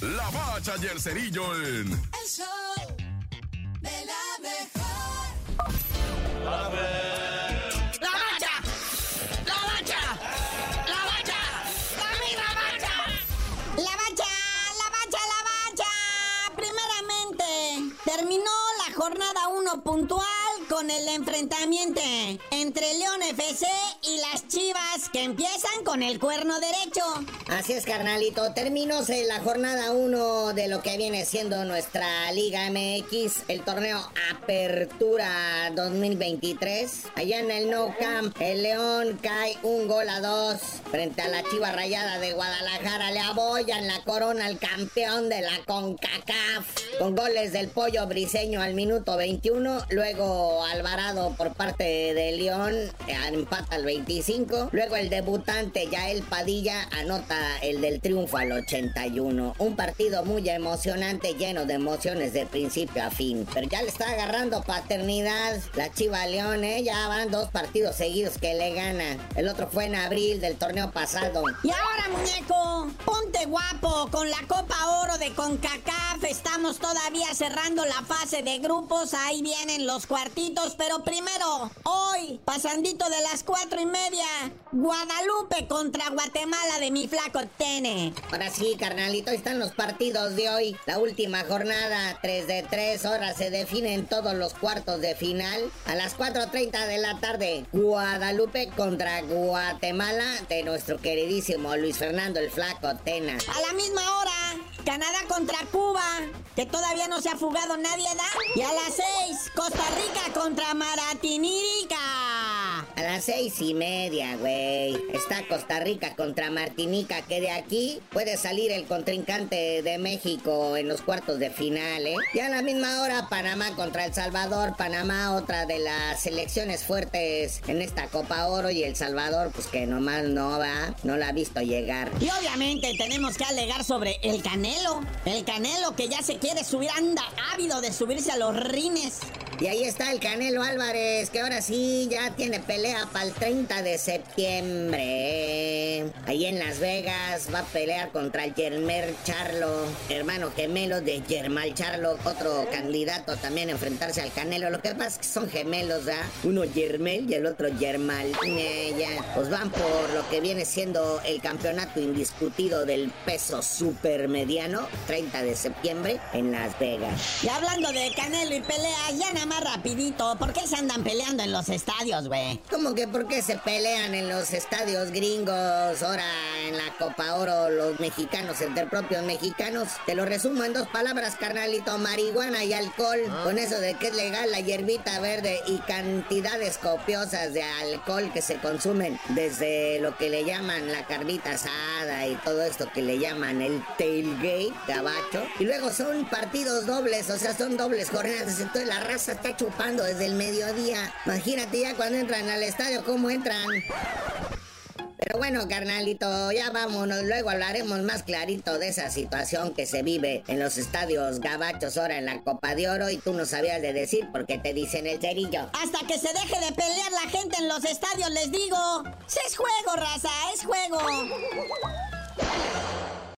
La Bacha y el Cerillo en el show de la mejor. A ver. La Bacha, la Bacha, la Bacha, mami, la Bacha, la Bacha, la Bacha, la Bacha. Primeramente, terminó la jornada 1 puntual con el enfrentamiento entre León FC y las Chivas, que empiezan con el cuerno derecho. Así es, carnalito. Terminóse la jornada 1 de lo que viene siendo nuestra Liga MX, el torneo Apertura 2023. Allá en el No Camp, el León cae 1-2 frente a la Chiva Rayada de Guadalajara. Le abollan la corona al campeón de la CONCACAF con goles del Pollo Briseño al minuto 21, luego Alvarado por parte de León empata al 25, luego el debutante Yael Padilla anota el del triunfo al 81. Un partido muy emocionante, lleno de emociones de principio a fin, pero ya le está agarrando paternidad la Chiva León, ya van 2 partidos seguidos que le ganan. El otro fue en abril del torneo pasado. Y ahora, muñeco, ponte guapo con la Copa Oro de CONCACAF. Estamos todavía cerrando la fase de grupos, ahí vienen los cuartitos. Pero primero, hoy, pasandito de las 4:30, Guadalupe contra Guatemala de mi flaco Tene. Ahora sí, carnalito, están los partidos de hoy. La última jornada, 3 de 3, horas se definen todos los cuartos de final. A las 4:30 de la tarde, Guadalupe contra Guatemala de nuestro queridísimo Luis Fernando el Flaco Tena. A la misma hora, Canadá contra Cuba, que todavía no se ha fugado nadie, ¿da? Y a las 6, Costa Rica contra Martinica. A las 6:30, güey, está Costa Rica contra Martinica, que de aquí puede salir el contrincante de México en los cuartos de final, ¿eh? Y a la misma hora, Panamá contra El Salvador. Panamá, otra de las selecciones fuertes en esta Copa Oro, y El Salvador, pues que nomás no la ha visto llegar. Y obviamente tenemos que alegar sobre el Canelo. El Canelo que ya se quiere subir, anda ávido de subirse a los rines. Y ahí está el Canelo Álvarez, que ahora sí ya tiene pelea para el 30 de septiembre. Ahí en Las Vegas va a pelear contra el Jermell Charlo, hermano gemelo de Jermall Charlo, otro candidato también a enfrentarse al Canelo. Lo que pasa es que son gemelos, ¿ah? Uno Jermell y el otro Jermall. Pues van por lo que viene siendo el campeonato indiscutido del peso supermediano, 30 de septiembre en Las Vegas. Y hablando de Canelo y pelea, ya nada más rapidito, ¿por qué se andan peleando en los estadios, güey? ¿Cómo que por qué se pelean en los estadios gringos? Ahora en la Copa Oro, los mexicanos entre propios mexicanos. Te lo resumo en 2 palabras, carnalito: marihuana y alcohol. Con eso de que es legal la hierbita verde y cantidades copiosas de alcohol que se consumen desde lo que le llaman la carnita asada y todo esto que le llaman el tailgate, gabacho. Y luego son partidos dobles, o sea, son dobles jornadas, entonces la raza está chupando desde el mediodía. Imagínate ya cuando entran al estadio, cómo entran. Pero bueno, carnalito, ya vámonos. Luego hablaremos más clarito de esa situación que se vive en los estadios gabachos ahora en la Copa de Oro, y tú no sabías de decir porque te dicen el Cerillo. Hasta que se deje de pelear la gente en los estadios, les digo. Es juego, raza, es juego.